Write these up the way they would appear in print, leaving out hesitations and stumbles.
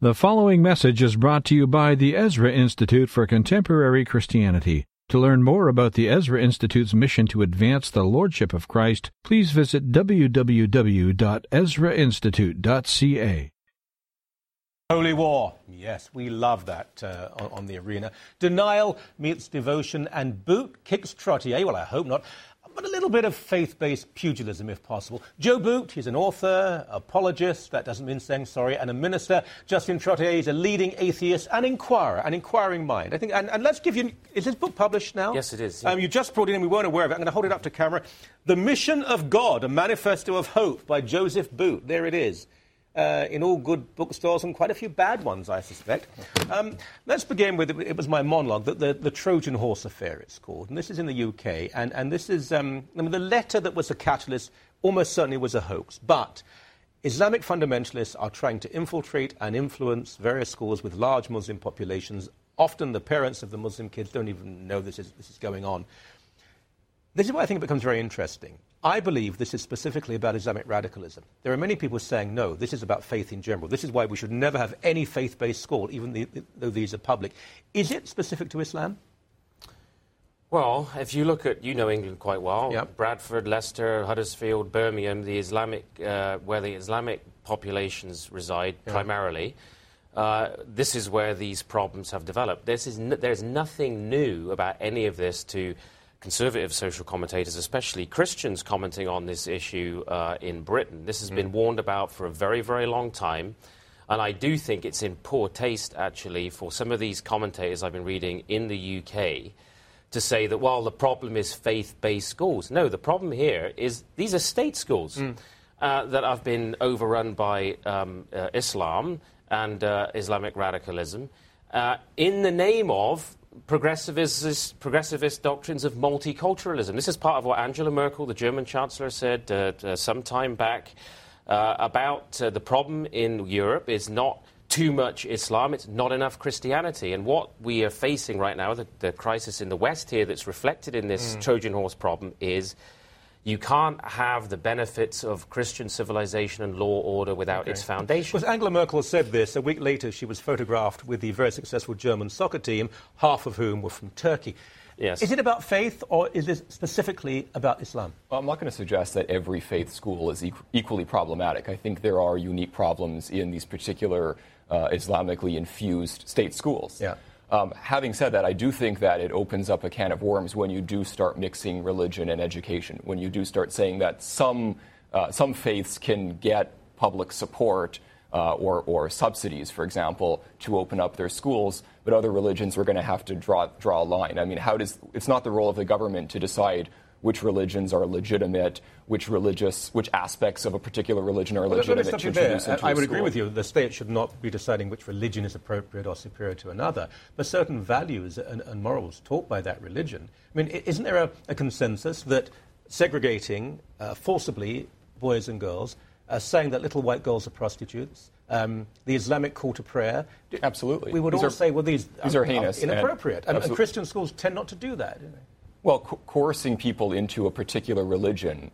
The following message is brought to you by the Ezra Institute for Contemporary Christianity. To learn more about the Ezra Institute's mission to advance the Lordship of Christ, please visit www.ezrainstitute.ca. Holy war. Yes, we love that on the arena. Denial meets devotion and boot kicks trottier. Well, I hope not. But a little bit of faith-based pugilism, if possible. Joe Boot, he's an author, apologist, that doesn't mean saying sorry, and a minister. Justin Trottier, he's a leading atheist, an inquirer, an inquiring mind. I think, and let's give you... Is this book published now? Yes, it is. Yeah. You just brought it in, we weren't aware of it. I'm going to hold it up to camera. The Mission of God, a Manifesto of Hope by Joseph Boot. There it is. In all good bookstores and quite a few bad ones, I suspect. Let's begin with, it was my monologue, the Trojan Horse Affair it's called, and this is in the UK, and this is, I mean, the letter that was a catalyst almost certainly was a hoax, but Islamic fundamentalists are trying to infiltrate and influence various schools with large Muslim populations. Often the parents of the Muslim kids don't even know this is going on. This is why I think it becomes very interesting. I believe this is specifically about Islamic radicalism. There are many people saying, no, this is about faith in general. This is why we should never have any faith-based school, even though these are public. Is it specific to Islam? Well, if you look at, you know England quite well, yep. Bradford, Leicester, Huddersfield, Birmingham, the Islamic, where the Islamic populations reside yep. primarily, this is where these problems have developed. There's nothing new about any of this to... Conservative social commentators, especially Christians, commenting on this issue in Britain. This has been warned about for a very, very long time. And I do think it's in poor taste, actually, for some of these commentators I've been reading in the UK to say that, well, the problem is faith-based schools. No, the problem here is these are state schools that have been overrun by Islam and Islamic radicalism in the name of... progressivist doctrines of multiculturalism. This is part of what Angela Merkel, the German Chancellor, said some time back about the problem in Europe is not too much Islam, it's not enough Christianity. And what we are facing right now, the crisis in the West here that's reflected in this Trojan horse problem is you can't have the benefits of Christian civilization and law order without its foundation. Because Angela Merkel said this. A week later, she was photographed with the very successful German soccer team, half of whom were from Turkey. Yes. Is it about faith, or is it specifically about Islam? Well, I'm not going to suggest that every faith school is equally problematic. I think there are unique problems in these particular Islamically infused state schools. Yeah. Having said that, I do think that it opens up a can of worms when you do start mixing religion and education, when you do start saying that some faiths can get public support or subsidies, for example, to open up their schools, but other religions we're going to have to draw a line. I mean, it's not the role of the government to decide which religions are legitimate, which aspects of a particular religion are legitimate to introduce into a school. I would agree with you. The state should not be deciding which religion is appropriate or superior to another, but certain values and morals taught by that religion. I mean, isn't there a consensus that segregating forcibly boys and girls, saying that little white girls are prostitutes, the Islamic call to prayer. Absolutely. We would all say, well, these are heinous, inappropriate. And Christian schools tend not to do that, do they? Well, coercing people into a particular religion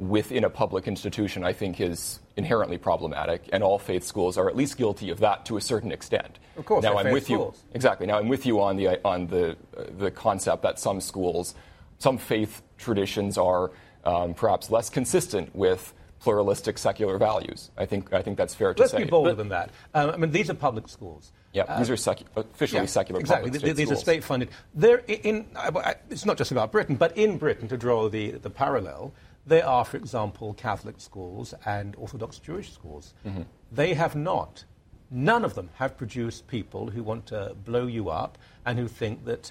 within a public institution, I think, is inherently problematic, and all faith schools are at least guilty of that to a certain extent. Of course, now I'm with you. Exactly. Now I'm with you on the concept that some schools, some faith traditions are perhaps less consistent with pluralistic secular values. I think that's fair to say. Let's be bolder than that. I mean, these are public schools. Yeah, these are officially secular public schools. Exactly, these are state-funded. It's not just about Britain, but in Britain, to draw the parallel, there are, for example, Catholic schools and Orthodox Jewish schools. Mm-hmm. None of them have produced people who want to blow you up and who think that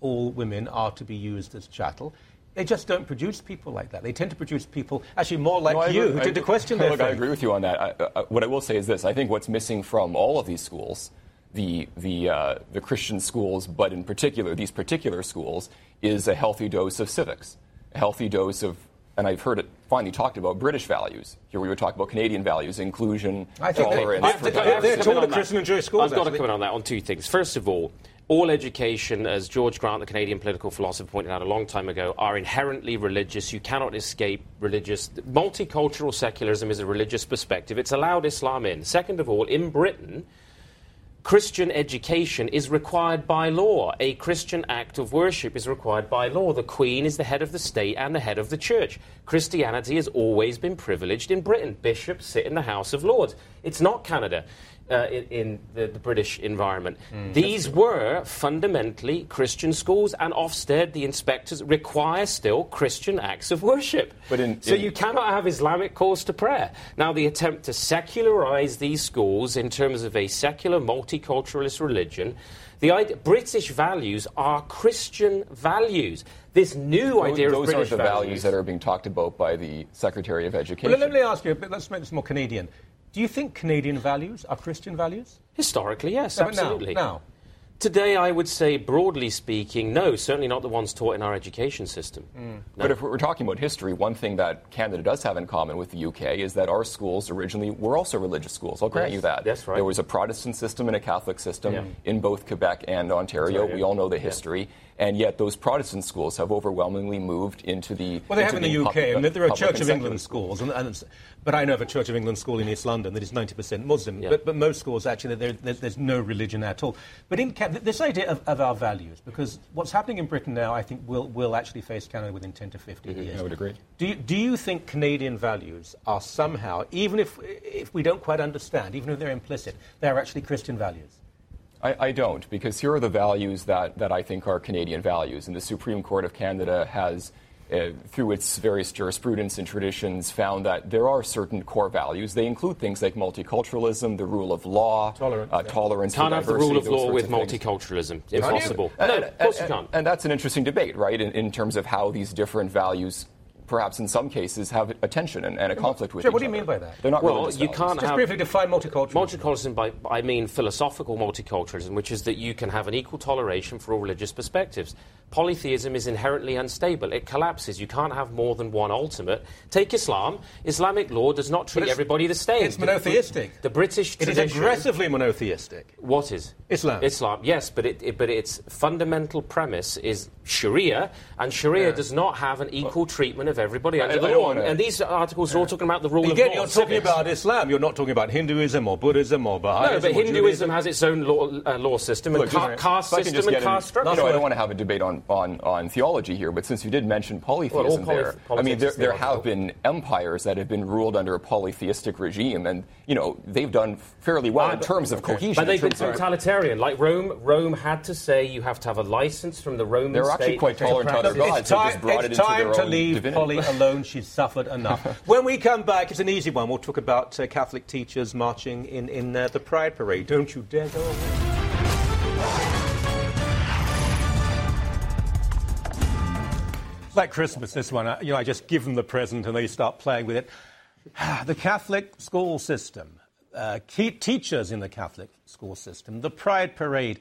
all women are to be used as chattel. They just don't produce people like that. They tend to produce people, actually, more like you, who tend to question their faith. Look, I agree with you on that. What I will say is this. I think what's missing from all of these schools, the Christian schools, but in particular, these particular schools, is a healthy dose of civics, a healthy dose of, and I've heard it finally talked about, British values. Here we were talking about Canadian values, inclusion, tolerance. They're taught at Christian and Jewish schools. I've got to comment on that on two things. First of all education, as George Grant, the Canadian political philosopher, pointed out a long time ago, are inherently religious. You cannot escape religious. Multicultural secularism is a religious perspective. It's allowed Islam in. Second of all, in Britain, Christian education is required by law. A Christian act of worship is required by law. The Queen is the head of the state and the head of the church. Christianity has always been privileged in Britain. Bishops sit in the House of Lords. It's not Canada in the British environment. These were fundamentally Christian schools, and Ofsted, the inspectors, require still Christian acts of worship. But so you cannot have Islamic calls to prayer. Now, the attempt to secularize these schools in terms of a secular multiculturalist religion, the idea, British values are Christian values. This new idea of British values... Those are the values that are being talked about by the Secretary of Education. Well, let me ask you, let's make this more Canadian. Do you think Canadian values are Christian values? Historically, yes, no, absolutely. Now? Today, I would say, broadly speaking, no, certainly not the ones taught in our education system. No. But if we're talking about history, one thing that Canada does have in common with the UK is that our schools originally were also religious schools. I'll grant you that. That's right. There was a Protestant system and a Catholic system in both Quebec and Ontario. Right, yeah. We all know the history. And yet those Protestant schools have overwhelmingly moved into the... Well, they have in the UK. I mean, there are Church of England schools, but I know of a Church of England school in East London that is 90% Muslim, but most schools, actually, there's no religion at all. But in this idea of our values, because what's happening in Britain now, I think, will actually face Canada within 10 to 15 years. I would agree. Do you think Canadian values are somehow, even if we don't quite understand, even if they're implicit, they're actually Christian values? I don't, because here are the values that I think are Canadian values. And the Supreme Court of Canada has, through its various jurisprudence and traditions, found that there are certain core values. They include things like multiculturalism, the rule of law, tolerance, can't have the rule of law with multiculturalism. Impossible. No, of course you can't. And that's an interesting debate, right, in terms of how these different values perhaps in some cases have a tension and a conflict with each other. What do you mean by that? They're not religious values. Just briefly define multiculturalism. Multiculturalism, I mean philosophical multiculturalism, which is that you can have an equal toleration for all religious perspectives. Polytheism is inherently unstable. It collapses. You can't have more than one ultimate. Take Islam. Islamic law does not treat everybody the same. It's monotheistic. The British tradition... It is aggressively monotheistic. What is? Islam. Islam, yes, but its fundamental premise is Sharia, and Sharia does not have an equal treatment of everybody. And these articles are all talking about the rule of law. Again, you're talking about Islam. You're not talking about Hinduism or Buddhism or Baha'i. No, but Hinduism has its own law system and caste system and caste structure. I don't want to have a debate on theology here, but since you did mention polytheism I mean, there have been empires that have been ruled under a polytheistic regime, and, you know, they've done fairly well in terms of cohesion. But they've been totalitarian. Like Rome had to say you have to have a license from the Roman state. They're actually quite tolerant to other gods. It's time to leave Polly alone. She's suffered enough. When we come back, it's an easy one. We'll talk about Catholic teachers marching in the Pride Parade. Don't you dare go away. Like Christmas, this one. I just give them the present and they start playing with it. The Catholic school system, teachers in the Catholic school system, the Pride Parade,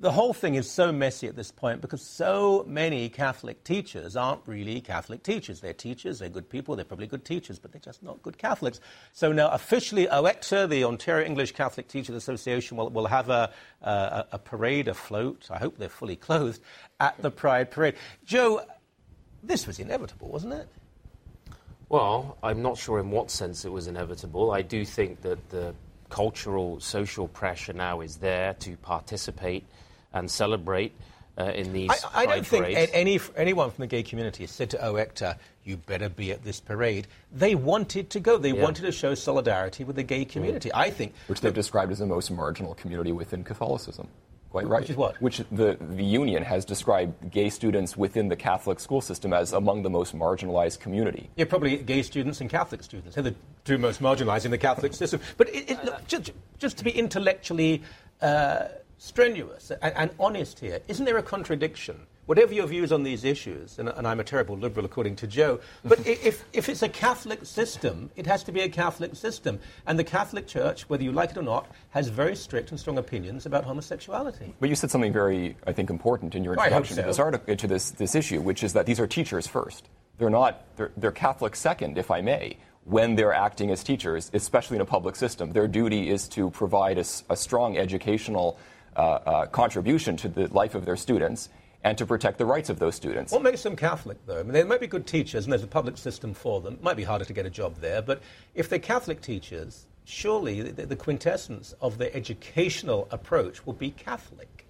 the whole thing is so messy at this point because so many Catholic teachers aren't really Catholic teachers. They're teachers, they're good people, they're probably good teachers, but they're just not good Catholics. So now officially OECTA, the Ontario English Catholic Teachers Association, will have a parade afloat. I hope they're fully clothed at the Pride Parade. Joe... This was inevitable, wasn't it? Well, I'm not sure in what sense it was inevitable. I do think that the cultural, social pressure now is there to participate and celebrate in these parades. I don't think anyone from the gay community said to OECTA, you better be at this parade. They wanted to go. They wanted to show solidarity with the gay community, I think. Which they've described as the most marginal community within Catholicism. Quite right. Which is what? Which the union has described gay students within the Catholic school system as among the most marginalized community. Yeah, probably gay students and Catholic students. They're the two most marginalized in the Catholic system. But look, just to be intellectually strenuous and honest here, isn't there a contradiction? Whatever your views on these issues, and I'm a terrible liberal according to Joe, but if it's a Catholic system, it has to be a Catholic system. And the Catholic Church, whether you like it or not, has very strict and strong opinions about homosexuality. But you said something very, I think, important in your introduction to this article, to this issue, which is that these are teachers first. They're Catholic second, if I may, when they're acting as teachers, especially in a public system. Their duty is to provide a strong educational contribution to the life of their students, and to protect the rights of those students. What makes them Catholic, though? I mean, they might be good teachers, and there's a public system for them. It might be harder to get a job there, but if they're Catholic teachers, surely the quintessence of the educational approach will be Catholic.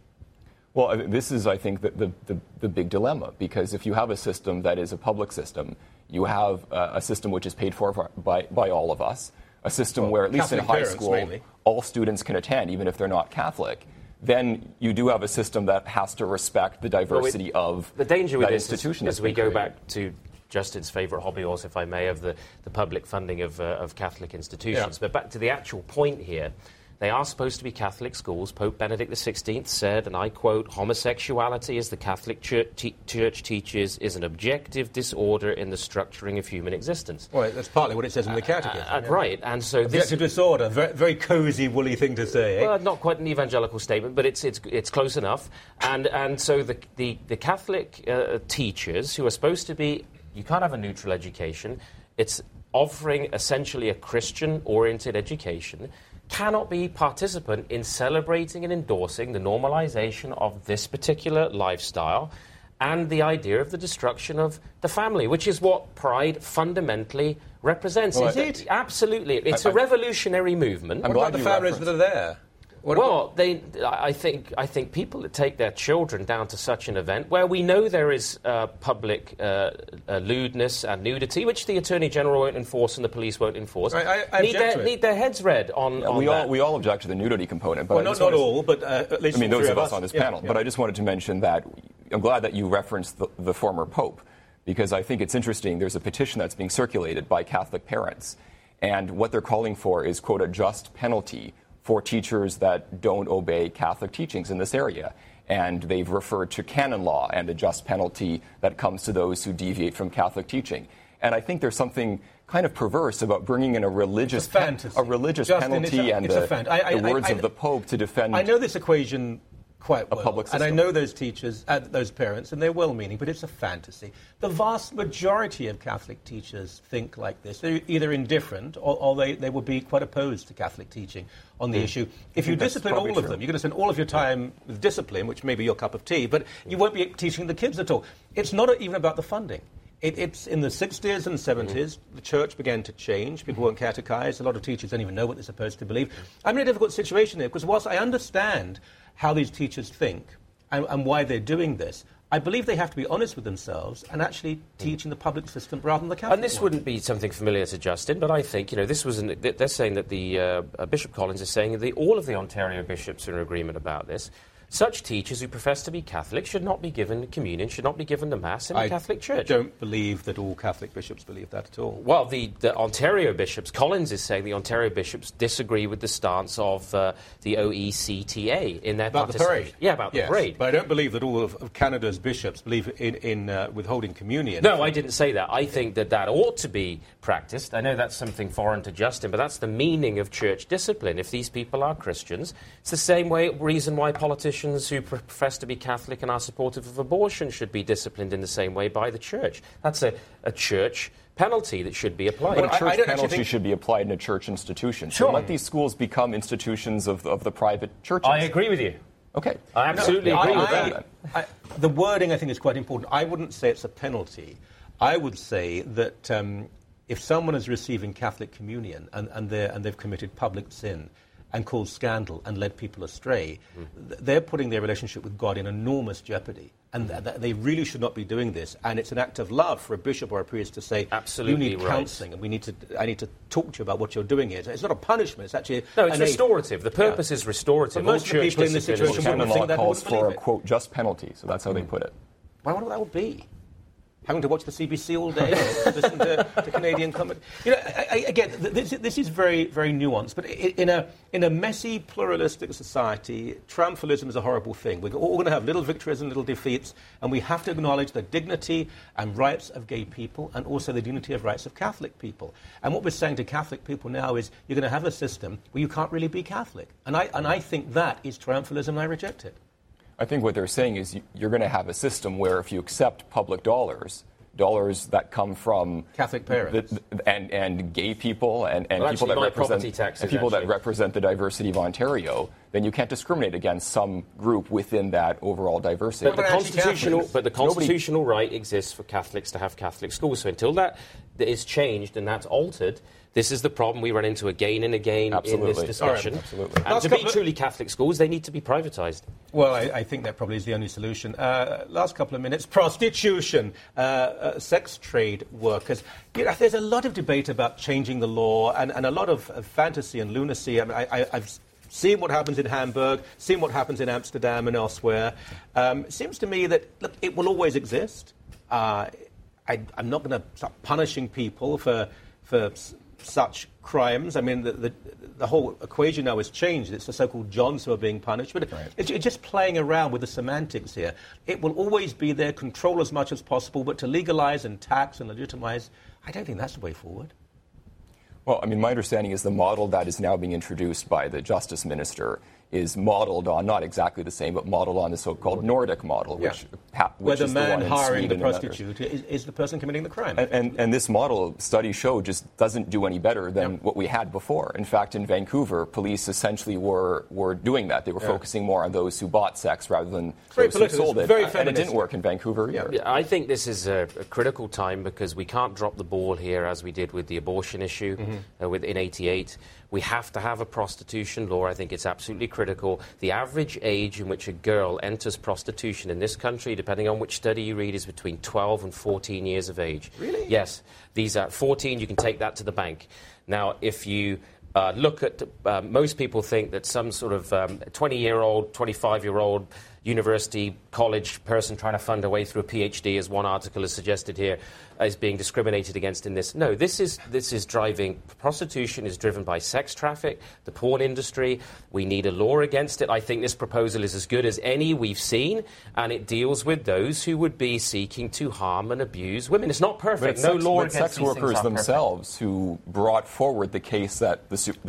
Well, I mean, this is, I think, the big dilemma, because if you have a system that is a public system, you have a system which is paid for by all of us, a system where, at least in high school, all students can attend, even if they're not Catholic, then you do have a system that has to respect the diversity of the danger with that institution. As we go back to Justin's favourite hobby horse, if I may, of the public funding of Catholic institutions. Yeah. But back to the actual point here. They are supposed to be Catholic schools. Pope Benedict XVI said, and I quote, "Homosexuality, as the Catholic Church teaches, is an objective disorder in the structuring of human existence." Well, that's partly what it says in the Catechism. Right, and so objective disorder, very, very cosy, woolly thing to say. Well, not quite an evangelical statement, but it's close enough. And so the Catholic teachers, who are supposed to be, you can't have a neutral education. It's offering essentially a Christian-oriented education. Cannot be participant in celebrating and endorsing the normalization of this particular lifestyle and the idea of the destruction of the family, which is what Pride fundamentally represents. Well, it? Absolutely. It's a revolutionary movement. What about the families that are there? I think people that take their children down to such an event where we know there is public lewdness and nudity, which the Attorney General won't enforce and the police won't enforce, need their heads read on, We all object to the nudity component. But not all, but at least those of us on this panel. Yeah. But I just wanted to mention that I'm glad that you referenced the former Pope, because I think it's interesting. There's a petition that's being circulated by Catholic parents, and what they're calling for is, quote, a just penalty for teachers that don't obey Catholic teachings in this area. And they've referred to canon law and a just penalty that comes to those who deviate from Catholic teaching. And I think there's something kind of perverse about bringing in a religious penalty and the words of the Pope to defend. I know this equation quite well, and I know those teachers, those parents, and they're well-meaning, but it's a fantasy. The vast majority of Catholic teachers think like this. They're either indifferent or they would be quite opposed to Catholic teaching on the issue. If you discipline all of them, you're going to spend all of your time with discipline, which may be your cup of tea, but you won't be teaching the kids at all. It's not even about the funding. It's in the 60s and 70s, the church began to change. People weren't catechized. A lot of teachers don't even know what they're supposed to believe. I'm in a difficult situation here, because whilst I understand how these teachers think and why they're doing this, I believe they have to be honest with themselves and actually teach in the public system rather than the Catholic. And this wouldn't be something familiar to Justin, but I think, this was... They're saying that the... Bishop Collins is saying that all of the Ontario bishops are in agreement about this. Such teachers who profess to be Catholic should not be given communion, should not be given the Mass in the Catholic Church. I don't believe that all Catholic bishops believe that at all. Well, the Ontario bishops, Collins is saying the Ontario bishops disagree with the stance of the OECTA in their participation. About the parade. Yeah, about the parade. But I don't believe that all of Canada's bishops believe in withholding communion. No, I didn't say that. I think that ought to be practiced. I know that's something foreign to Justin, but that's the meaning of church discipline. If these people are Christians, it's the same reason why politicians who profess to be Catholic and are supportive of abortion should be disciplined in the same way by the church. That's a church penalty that should be applied. But a church penalty should be applied in a church institution. Sure. So let these schools become institutions of the private churches. I agree with you. Okay. I absolutely agree with that. The wording, I think, is quite important. I wouldn't say it's a penalty. I would say that if someone is receiving Catholic communion and they've committed public sin and caused scandal and led people astray, they're putting their relationship with God in enormous jeopardy. And they really should not be doing this. And it's an act of love for a bishop or a priest to say, absolutely, you need counselling, and I need to talk to you about what you're doing here. It's not a punishment. It's actually... No, it's restorative. The purpose is restorative. But most of the people in this situation wouldn't think that. Calls for a, quote, just penalty. So that's how they put it. I wonder what that would be. Having to watch the CBC all day, or listen to Canadian comment. This is very, very nuanced. But in a messy, pluralistic society, triumphalism is a horrible thing. We're all going to have little victories and little defeats, and we have to acknowledge the dignity and rights of gay people, and also the dignity of rights of Catholic people. And what we're saying to Catholic people now is, you're going to have a system where you can't really be Catholic. And I think that is triumphalism, and I reject it. I think what they're saying is you're going to have a system where if you accept public dollars that come from Catholic parents and gay people and people that represent the diversity of Ontario, then you can't discriminate against some group within that overall diversity. But the constitutional right exists for Catholics to have Catholic schools. So until that that is changed and that's altered, this is the problem we run into again and again in this discussion. Right. Absolutely. And to be truly Catholic schools, they need to be privatised. Well, I think that probably is the only solution. Last couple of minutes, prostitution, sex trade workers. You know, there's a lot of debate about changing the law and a lot of fantasy and lunacy. I mean, I've seen what happens in Hamburg, seen what happens in Amsterdam and elsewhere. It seems to me that, look, it will always exist. I'm not going to start punishing people for such crimes. I mean, the whole equation now has changed. It's the so-called Johns who are being punished. But right. It's just playing around with the semantics here. It will always be there, control as much as possible, but to legalise and tax and legitimise, I don't think that's the way forward. Well, I mean, my understanding is the model that is now being introduced by the Justice Minister is modeled on, not exactly the same, but modeled on the so-called Nordic model, which is the one in Sweden. Where the man hiring the prostitute is the person committing the crime. And this model, studies show, just doesn't do any better than what we had before. In fact, in Vancouver, police essentially were doing that. They were focusing more on those who bought sex rather than those who sold it. And it didn't work in Vancouver either. Yeah, I think this is a critical time because we can't drop the ball here as we did with the abortion issue in 88. We have to have a prostitution law. I think it's absolutely critical. The average age in which a girl enters prostitution in this country, depending on which study you read, is between 12 and 14 years of age. Really? Yes. These are 14, you can take that to the bank. Now, if you look at... most people think that some sort of 20-year-old, 25-year-old university, college person trying to fund a way through a PhD, as one article has suggested here, is being discriminated against in this. No, this is driving... Prostitution is driven by sex traffic, the porn industry. We need a law against it. I think this proposal is as good as any we've seen, and it deals with those who would be seeking to harm and abuse women. It's not perfect. No law against sex workers themselves who brought forward the case that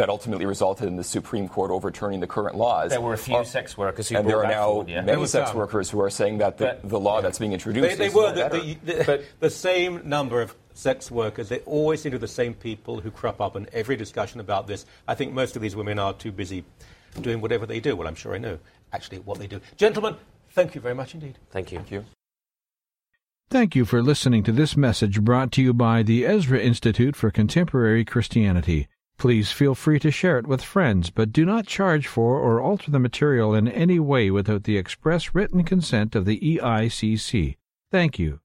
ultimately resulted in the Supreme Court overturning the current laws. There were a few sex workers who brought that forward, yeah. Many sex workers who are saying that the law that's being introduced is the same number of sex workers. They always seem to be the same people who crop up in every discussion about this. I think most of these women are too busy doing whatever they do. Well, I'm sure I know, actually, what they do. Gentlemen, thank you very much indeed. Thank you. Thank you. Thank you for listening to this message brought to you by the Ezra Institute for Contemporary Christianity. Please feel free to share it with friends, but do not charge for or alter the material in any way without the express written consent of the EICC. Thank you.